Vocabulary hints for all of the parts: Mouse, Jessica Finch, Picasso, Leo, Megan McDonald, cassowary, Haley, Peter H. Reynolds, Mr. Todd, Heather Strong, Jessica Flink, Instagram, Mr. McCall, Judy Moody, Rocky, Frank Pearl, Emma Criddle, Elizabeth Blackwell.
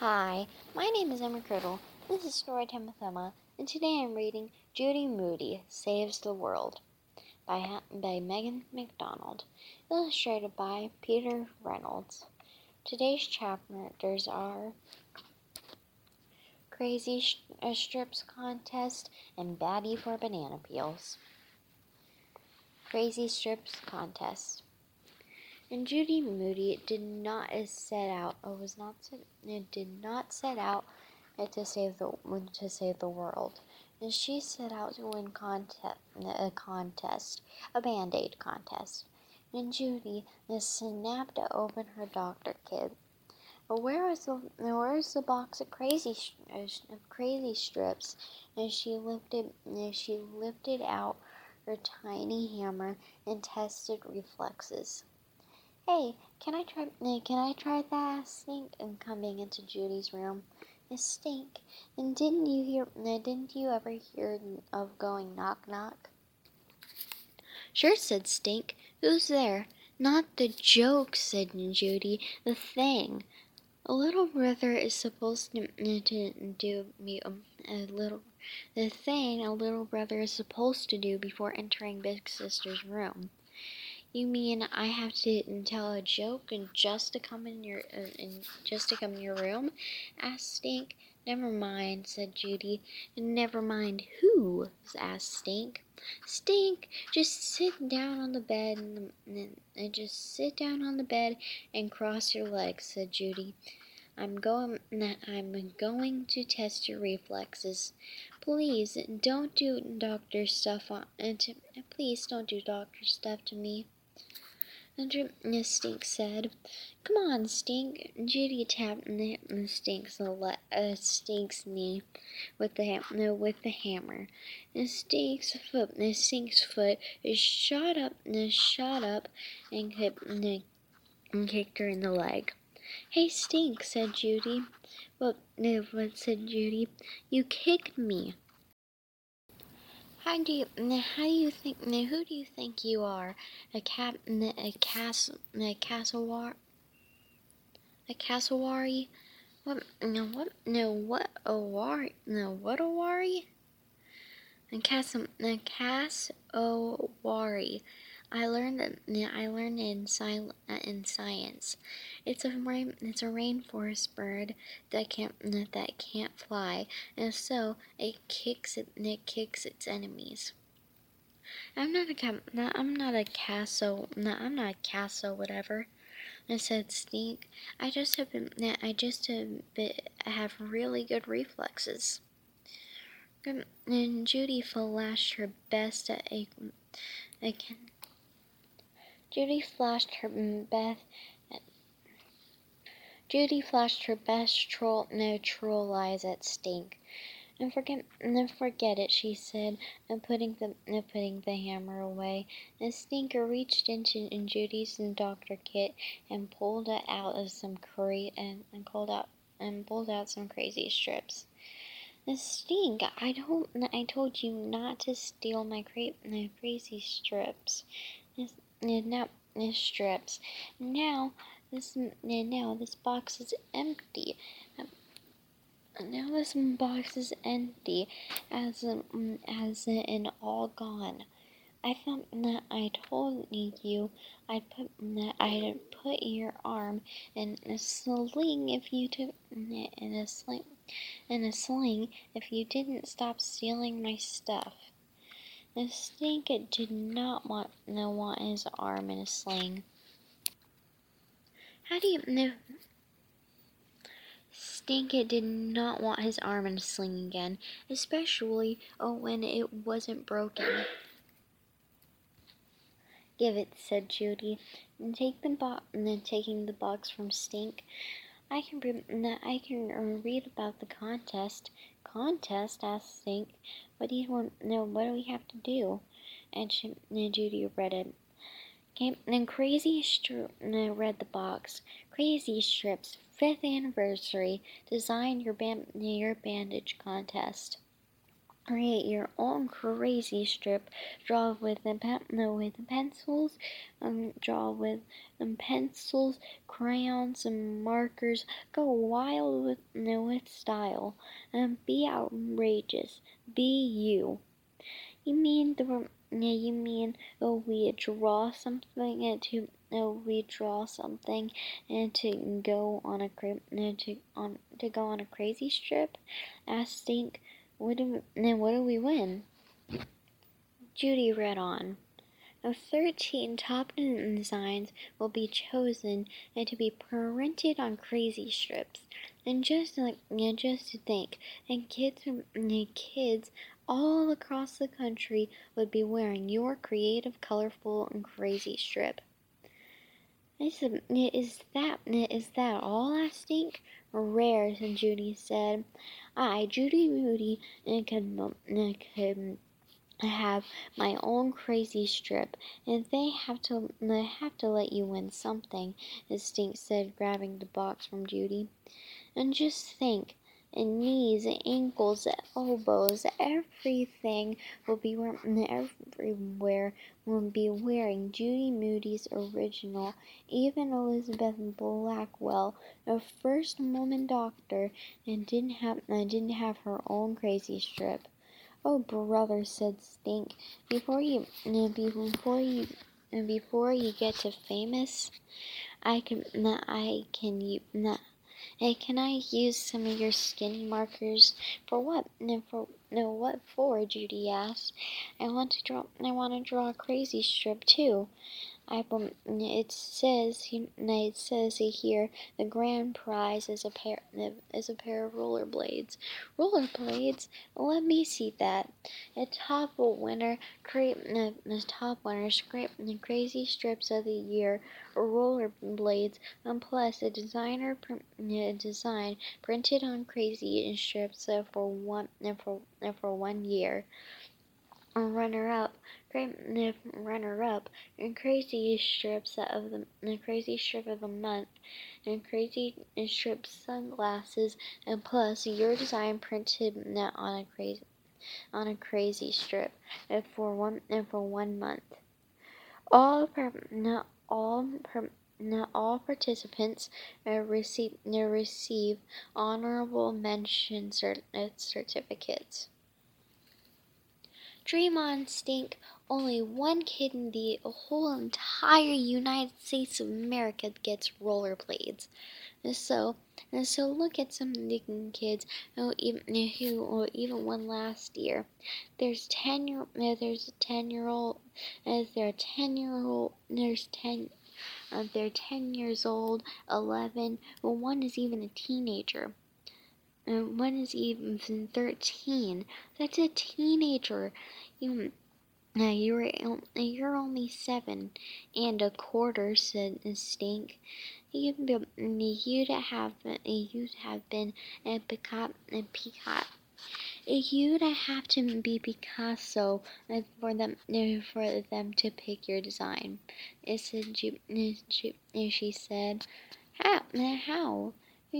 Hi, my name is Emma Criddle. This is Storytime with Emma, and today I'm reading Judy Moody, Saves the World by Megan McDonald, illustrated by Peter Reynolds. Today's chapters are Crazy Strips Contest and Batty for Banana Peels. Crazy Strips Contest. And Judy Moody did not set out to save the world. And she set out to win a Band-Aid contest. And Judy snapped open her doctor kit. Where is the box of crazy strips? And she lifted out her tiny hammer and tested reflexes. Hey, can I try that? Stink, and coming into Judy's room. Stink, and didn't you ever hear of going knock knock? Sure, said Stink. Who's there? Not the joke, said Judy. The thing. A little brother is supposed to do before entering big sister's room. You mean I have to tell a joke and just to come in your room? Asked Stink. Never mind, said Judy. Never mind who? Asked Stink. Stink, just sit down on the bed and cross your legs, said Judy. I'm going to test your reflexes. Please don't do doctor stuff to me. Stink said. Come on, Stink. Judy tapped Stink's knee with the hammer. Stink's foot shot up and kicked her in the leg. Hey, Stink, said Judy. What said Judy? You kicked me. Who do you think you are? A cassowary? What a worry? A cassowary. I learned in science. It's a rainforest bird that can't fly, and so it kicks its enemies. I'm not a casso whatever. I said Stink. I just have really good reflexes. And Judy flashed her best at Judy flashed her best troll eyes at Stink. And forget it, she said, putting the hammer away. And Stinker reached into Judy's doctor kit and pulled out some crazy strips. Stink, I told you not to steal my crazy strips. Now this box is empty. As in all gone. I thought that I told you I'd put your arm in a sling if you didn't stop stealing my stuff. The Stink did not want his arm in a sling. Stink did not want his arm in a sling again, especially when it wasn't broken. Give it, said Judy, and taking the box from Stink. I can read about the contest. Contest? Asked Stink. What do we have to do? And Judy read it. Read the box. Crazy Strips 5th Anniversary. Design your bandage contest. Create your own crazy strip. Draw with pencils. Draw with pencils, crayons, and markers. Go wild with style. Be outrageous. Be you. We draw something and to go on a crazy strip? Asked Stink. What do we win? Judy read on. 13 top designs will be chosen and to be printed on crazy strips. And just to think, and kids all across the country would be wearing your creative, colorful, and crazy strip. I said, is that all? I think. Rare, and Judy said. I, Judy Moody, could have my own crazy strip, and they have to let you win something, Stink said, grabbing the box from Judy. And just think, and knees, and ankles, and elbows, everything will be wearing Judy Moody's original. Even Elizabeth Blackwell, the first woman doctor, and didn't have her own crazy strip. Oh, brother, said Stink, before you get to famous, can I use some of your skin markers? For what? What for? Judy asked. I want to draw a crazy strip too. It says here the grand prize is a pair of rollerblades. Rollerblades? Let me see that. The top winner scrape the crazy strips of the year. Rollerblades, and plus a designer design printed on crazy strips for one year. Runner up, and crazy strips of the month, and crazy strip sunglasses, and plus your design printed on a crazy strip for one month. All participants receive honorable mention certificates. Dream on, Stink. Only one kid in the whole entire United States of America gets rollerblades. So look at some of the kids who even won last year. They're 10 years old, 11. Well, one is even a teenager. One is even 13. That's a teenager. You're only 7 and a quarter, said Stink. You'd have to be Picasso for them to pick your design. She said. How? Who?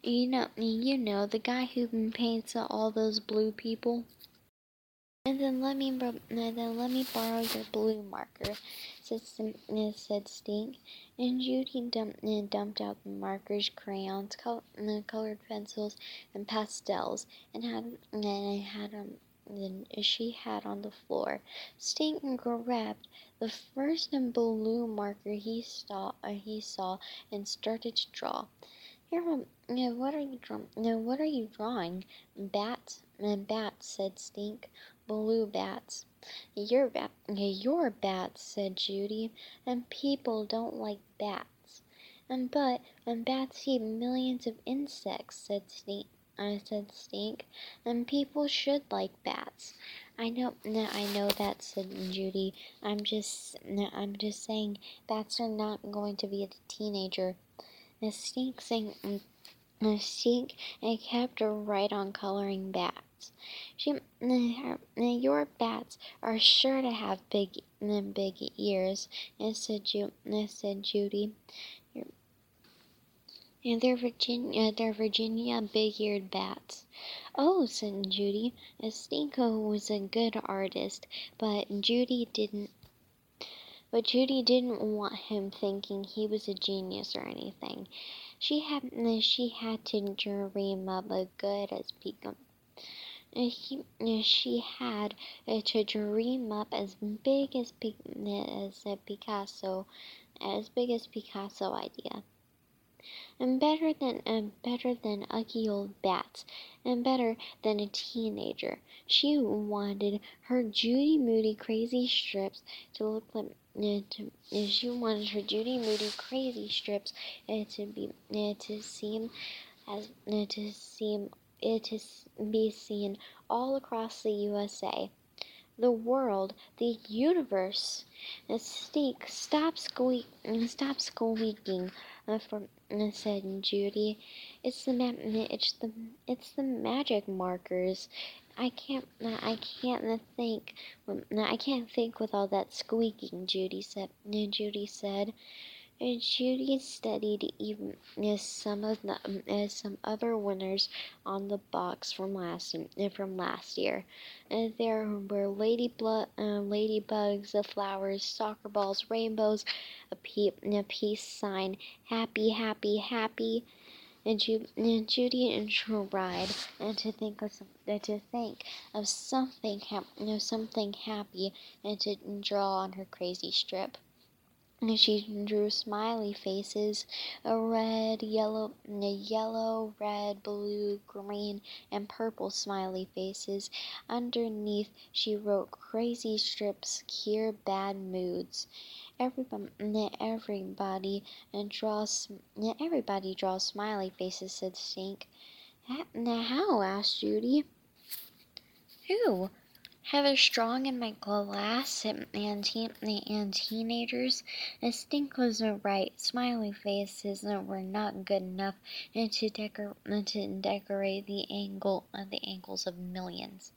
You know, the guy who paints all those blue people. And then let me borrow your blue marker, said Stink. And Judy dumped out the markers, crayons, colored pencils, and pastels, and she had on the floor. Stink grabbed the first blue marker he saw and started to draw. What are you drawing? Bats, said Stink. Blue bats. Your bats, said Judy. And people don't like bats. And bats eat millions of insects, said Stink. And people should like bats. I know that, said Judy. I'm just saying bats are not going to be a teenager. Stink and kept right on coloring bats. Your bats are sure to have big ears, said Judy. and they're Virginia big-eared bats. Oh, said Judy. Stinko was a good artist, but Judy didn't want him thinking he was a genius or anything. She had to dream up a good as Pecum. She had to dream up as big as Picasso idea, and better than ugly old bats, and better than a teenager. She wanted her Judy Moody crazy strips to look like. She wanted her Judy Moody crazy strips to be seen all across the USA, the world, the universe. Stop squeaking, said Judy. It's the magic markers. I can't think with all that squeaking. Judy said. Judy studied even some other winners on the box from last year. There were ladybugs, flowers, soccer balls, rainbows, a peace sign, happy. And Judy tried to think of something happy and to draw on her crazy strip. She drew smiley faces, yellow, red, blue, green, and purple smiley faces. Underneath, she wrote crazy strips cure bad moods. Everybody draws smiley faces, said Stink. How? asked Judy. Who? Heather Strong in my class and teenagers. Stink was right. Smiley faces were not good enough to decorate the angles of millions.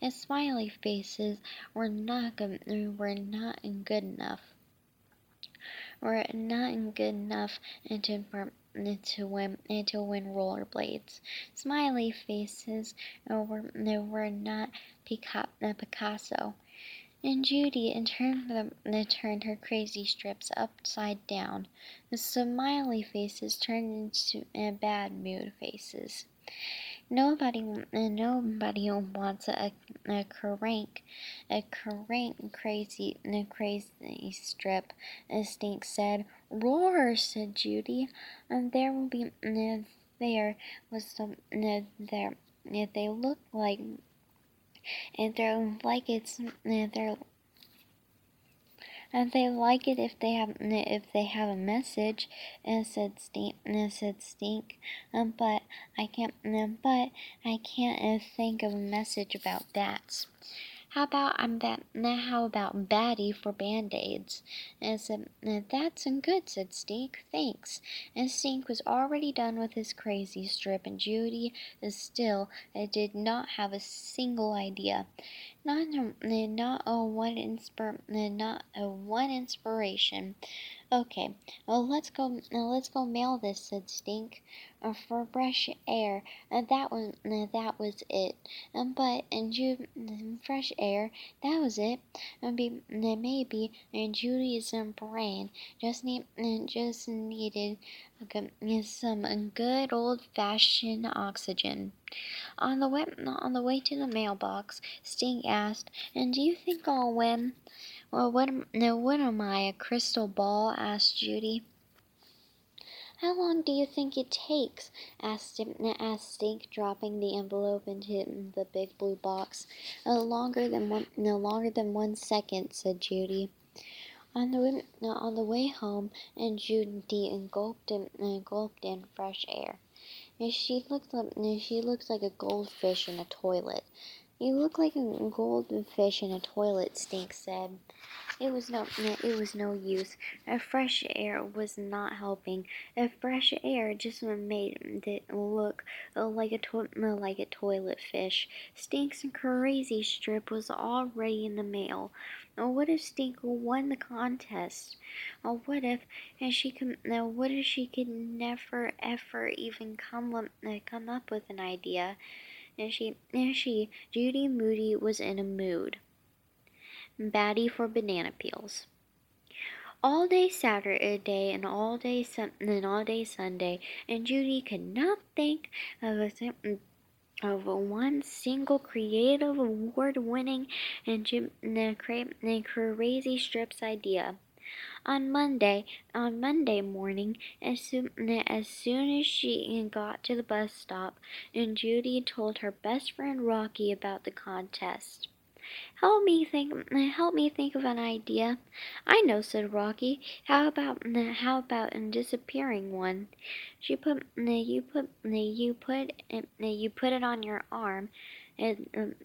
And smiley faces were not good enough to win rollerblades. Smiley faces were not Picasso. And Judy turned her crazy strips upside down. The smiley faces turned into bad mood faces. Nobody wants a crazy strip, Stink said. Roar, said Judy. They like it if they have a message, said Stink. But I can't think of a message about bats. How about Batty for Band-Aids? Said that's good, said Stink. Thanks. And Stink was already done with his crazy strip, and Judy still did not have a single idea. Not one inspiration. Okay, well, let's go mail this, said Stink. For fresh air, that was it. Fresh air, that was it. Maybe Judy's brain just needed some good old-fashioned oxygen. On the way to the mailbox, Stink asked, "And do you think I'll win?" "Well, what am I, a crystal ball?" asked Judy. "How long do you think it takes?" asked Stink, dropping the envelope into the big blue box. "Longer than one second," said Judy. On the way home, and Judy gulped in fresh air. She looked like a goldfish in a toilet. "You look like a goldfish in a toilet," Stink said. It was no use. The fresh air was not helping. The fresh air just made it look like a toilet fish. Stink's crazy strip was already in the mail. What if Stink won the contest? What if she could never ever even come up with an idea? Judy Moody was in a mood. Batty for banana peels. All day Saturday and all day Sunday, and Judy could not think of one single creative award-winning and crazy strips idea. On Monday morning, as soon as she got to the bus stop, and Judy told her best friend Rocky about the contest. Help me think of an idea. I know, said Rocky. How about disappearing one? You put it on your arm, and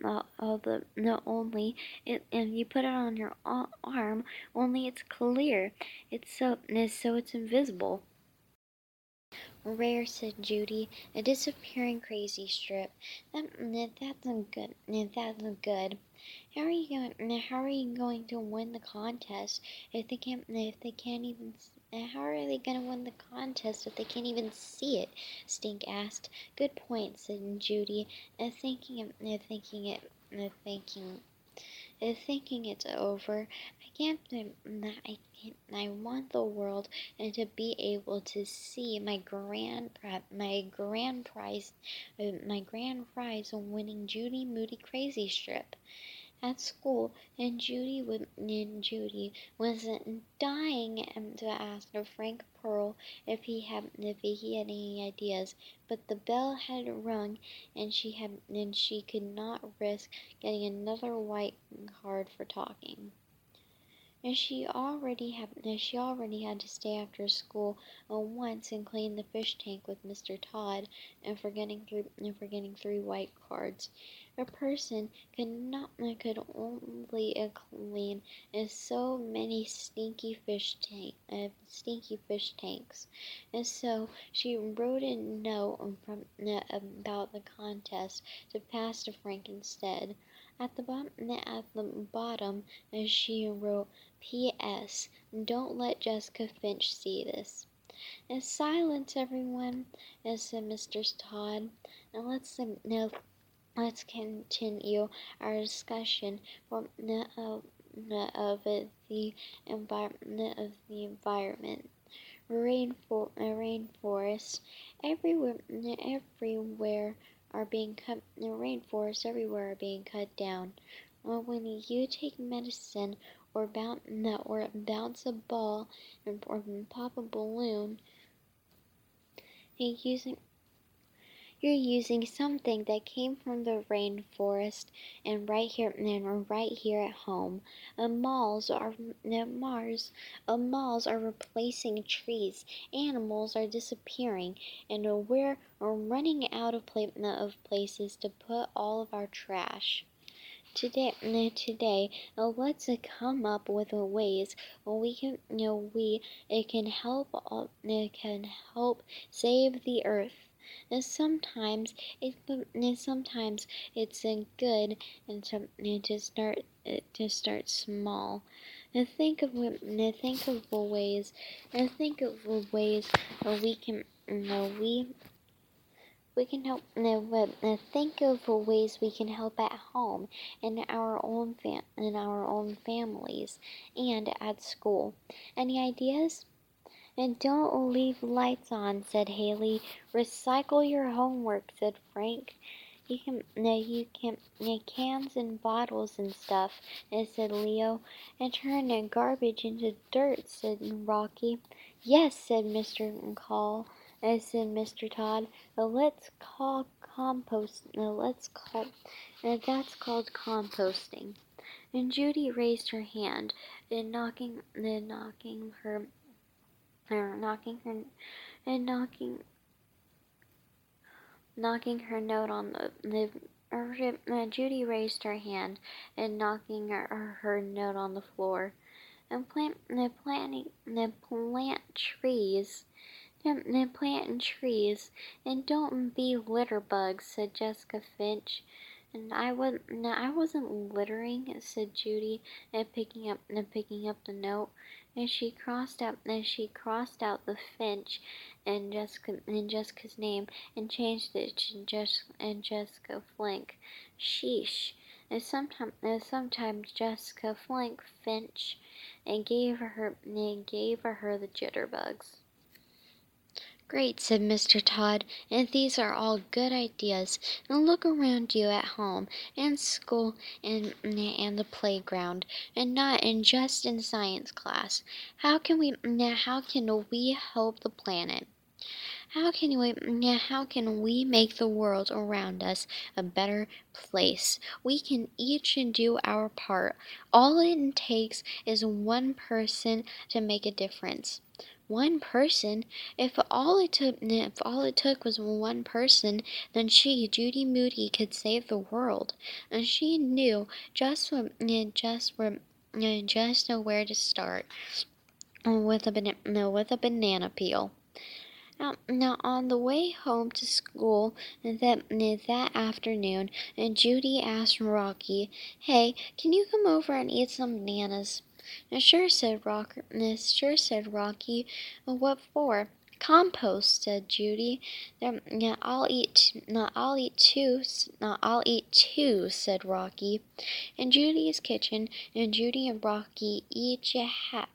you put it on your arm. Only it's clear. It's so it's invisible. Rare, said Judy. A disappearing crazy strip. That's good. How are you going to win the contest if they can't even? How are they going to win the contest if they can't even see it? Stink asked. Good point, said Judy. Thinking it's over. I can't. I want the world and to be able to see my grand prize winning Judy Moody crazy strip. At school, and Judy was dying to ask Frank Pearl if he had any ideas, but the bell had rung, and she could not risk getting another white card for talking. She already had to stay after school once and clean the fish tank with Mr. Todd, and for getting 3 white cards. A person could only clean so many stinky fish tanks, and so she wrote a note about the contest to pass to Frank instead. At the bottom, she wrote, "P.S. Don't let Jessica Finch see this." "And silence, everyone," said Mr. Todd. "And let's continue our discussion of the environment. Rainforests everywhere are being cut. Rainforests everywhere are being cut down. When you take medicine or bounce a ball or pop a balloon, You're using something that came from the rainforest and right here at home. Malls are replacing trees. Animals are disappearing, and we're running out of places to put all of our trash. Today, let's come up with ways we can help save the earth. Sometimes it's good to start small. Think of ways we can help at home, in our own families, and at school. Any ideas? And don't leave lights on, said Haley. Recycle your homework, said Frank. You can cans and bottles and stuff, said Leo. And turn the garbage into dirt, said Rocky. Yes, said Mr. McCall. Said Mr. Todd. That's called composting. And Judy raised her hand, knocking her note on the floor. and plant trees, and don't be litter bugs," said Jessica Finch. "And I wasn't littering," said Judy, and picking up the note. And she crossed out the Finch and Jessica's name and changed it to Jessica Flink. "Sheesh." And sometimes Jessica Flink Finch and gave her the jitterbugs. "Great," said Mr. Todd, "and these are all good ideas. And look around you at home, and school, and the playground, and not in just in science class. How can we help the planet? How can we make the world around us a better place? We can each do our part. All it takes is one person to make a difference." One person? If all it took was one person, then she, Judy Moody, could save the world. And she knew just where to start with a banana peel. Now, on the way home to school that afternoon, Judy asked Rocky, "Hey, can you come over and eat some bananas?" Sure, said Rocky. "What for?" "Compost," said Judy. I'll eat two, said Rocky. In Judy's kitchen, Judy and Rocky each had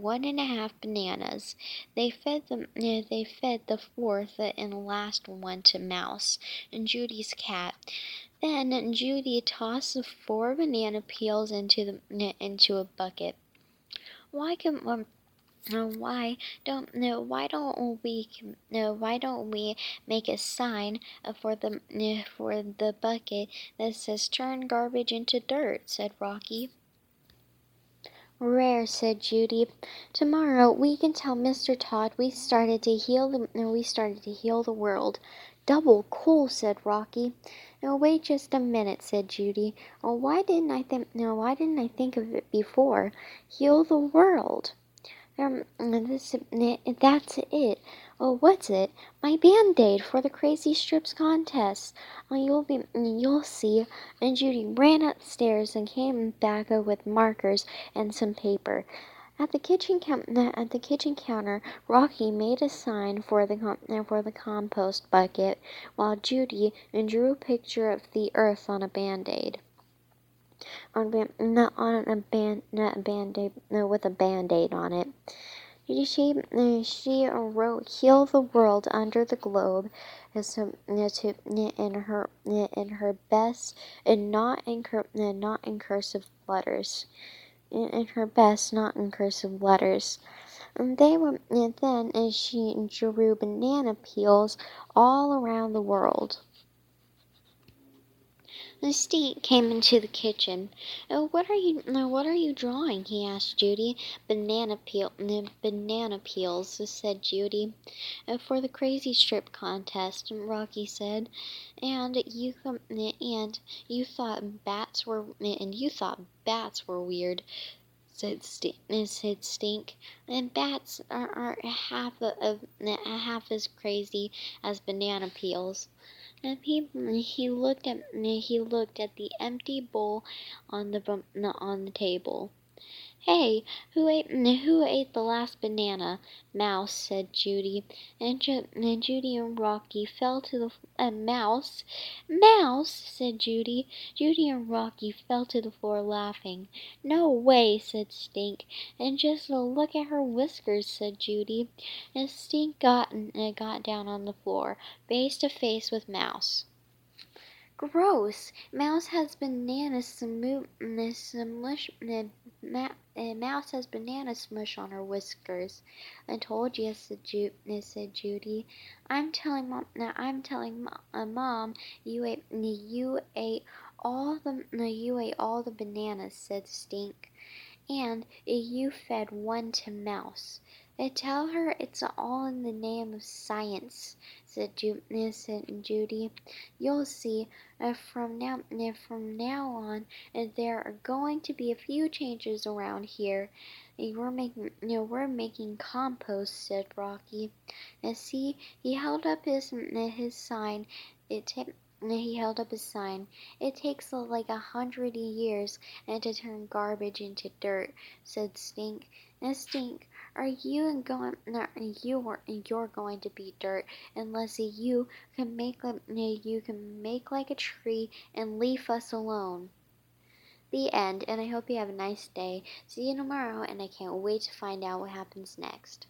1.5 bananas. They fed the fourth and last one to Mouse, and Judy's cat. Then Judy tossed the 4 banana peels into a bucket. Why don't we make a sign for the bucket that says "Turn garbage into dirt," said Rocky. "Rare," said Judy. "Tomorrow we can tell Mr. Todd we started to heal the world." "Double cool," said Rocky. "No, wait just a minute," said Judy. "Oh, why didn't I think of it before? Heal the world. That's it. Oh, what's it? My Band-Aid for the Crazy Strips contest. Oh, you'll see." And Judy ran upstairs and came back with markers and some paper. At the kitchen counter, Rocky made a sign for the compost bucket, while Judy drew a picture of the Earth on a Band-Aid. With a Band-Aid on it. She wrote "Heal the World" under the globe in her best and not in cursive letters. And then she drew banana peels all around the world. Steve came into the kitchen. What are you drawing?" he asked Judy. Banana peels," said Judy. "For the Crazy Strip contest," Rocky said. And you thought bats were weird," said Stink. "And bats are half as crazy as banana peels." And he looked at the empty bowl on the table. "Hey, who ate the last banana?" "Mouse," said Judy. And Judy and Rocky fell to the Mouse. "Mouse," said Judy. Judy and Rocky fell to the floor laughing. "No way," said Stink. "And just look at her whiskers," said Judy. And Stink got down on the floor, face to face with Mouse. "Gross! Mouse has banana smush on her whiskers." "I told you," said Judy. "I'm telling Mom. You ate all the bananas," said Stink, "and you fed one to Mouse." They tell her it's all in the name of science, said Judy. You'll see, from now on, there are going to be a few changes around here. We're making compost, said Rocky. And see, he held up his sign. It takes like 100 years to turn garbage into dirt, said Stink. And Stink, you're going to be dirt unless you can make like a tree and leave us alone. The end, and I hope you have a nice day. See you tomorrow, and I can't wait to find out what happens next.